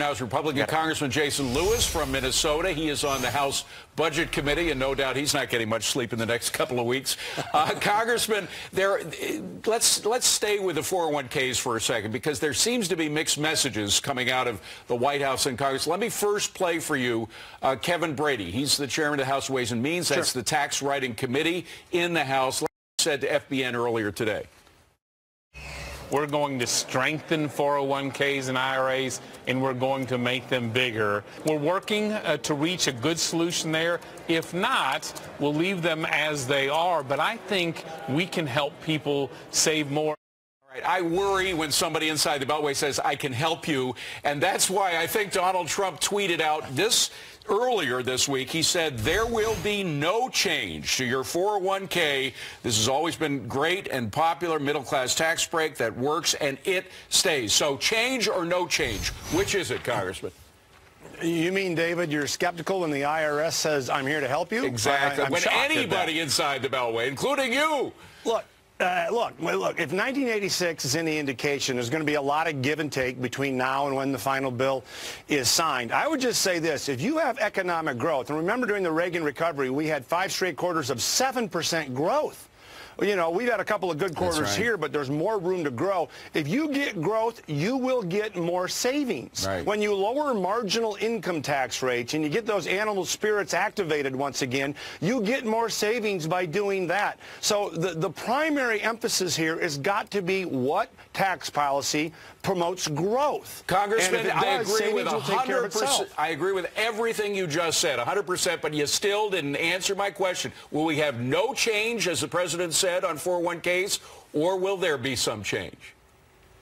here now is Republican Congressman Jason Lewis from Minnesota. He is on the House Budget Committee, and no doubt he's not getting much sleep in the next couple of weeks. Congressman, let's stay with the 401ks for a second, because there seems to be mixed messages coming out of the White House and Congress. Let me first play for you Kevin Brady. He's the chairman of the House Ways and Means. That's the tax writing committee in the House. Like I said to FBN earlier today, we're going to strengthen 401ks and IRAs, and we're going to make them bigger. We're working to reach a good solution there. If not, we'll leave them as they are. But I think we can help people save more. All right, I worry when somebody inside the Beltway says, I can help you. And that's why I think Donald Trump tweeted out this earlier this week. He said, there will be no change to your 401k. This has always been great and popular middle-class tax break that works, and it stays. So change or no change, which is it, Congressman? You mean, David, you're skeptical when the IRS says, I'm here to help you? Exactly. When anybody inside the Beltway, including you. Look, if 1986 is any indication, there's going to be a lot of give and take between now and when the final bill is signed. I would just say this. If you have economic growth, and remember during the Reagan recovery, we had 5 straight quarters of 7% growth. You know, we've had a couple of good quarters here, but there's more room to grow. If you get growth, you will get more savings. Right. When you lower marginal income tax rates and you get those animal spirits activated once again, you get more savings by doing that. So the primary emphasis here has got to be what tax policy promotes growth. Congressman, does, I agree with 100%. I agree with everything you just said, 100%, but you still didn't answer my question. Will we have no change, as the president said, on 401ks, or will there be some change?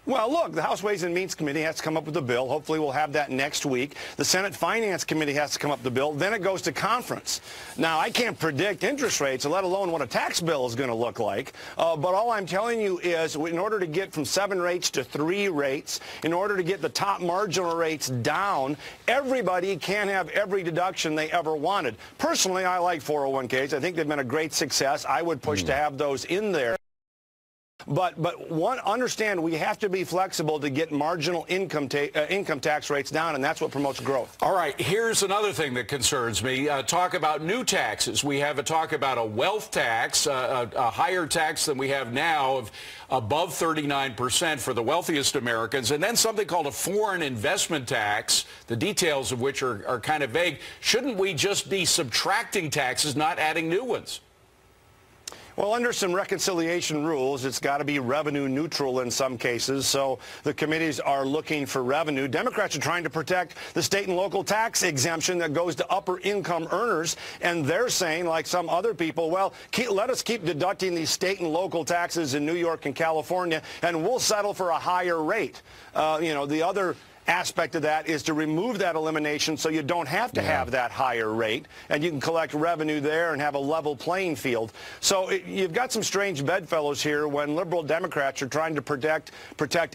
Well, look, the House Ways and Means Committee has to come up with a bill. Hopefully we'll have that next week. The Senate Finance Committee has to come up with a bill. Then it goes to conference. Now, I can't predict interest rates, let alone what a tax bill is going to look like. But all I'm telling you is, in order to get from 7 rates to 3 rates, in order to get the top marginal rates down, everybody can have every deduction they ever wanted. Personally, I like 401ks. I think they've been a great success. I would push to have those in there. But one, understand, we have to be flexible to get marginal income, income tax rates down, and that's what promotes growth. All right, here's another thing that concerns me. Talk about new taxes. We have a talk about a wealth tax, a higher tax than we have now of above 39% for the wealthiest Americans, and then something called a foreign investment tax, the details of which are kind of vague. Shouldn't we just be subtracting taxes, not adding new ones? Well, under some reconciliation rules, it's got to be revenue neutral in some cases, so the committees are looking for revenue. Democrats are trying to protect the state and local tax exemption that goes to upper income earners, and they're saying, like some other people, well, let us keep deducting these state and local taxes in New York and California, and we'll settle for a higher rate. You know, the other aspect of that is to remove that elimination so you don't have to have that higher rate, and you can collect revenue there and have a level playing field. So you've got some strange bedfellows here when liberal Democrats are trying to protect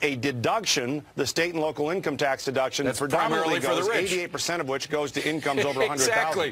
a deduction, the state and local income tax deduction, that predominantly goes, 88% of which goes to incomes over $100,000. Exactly.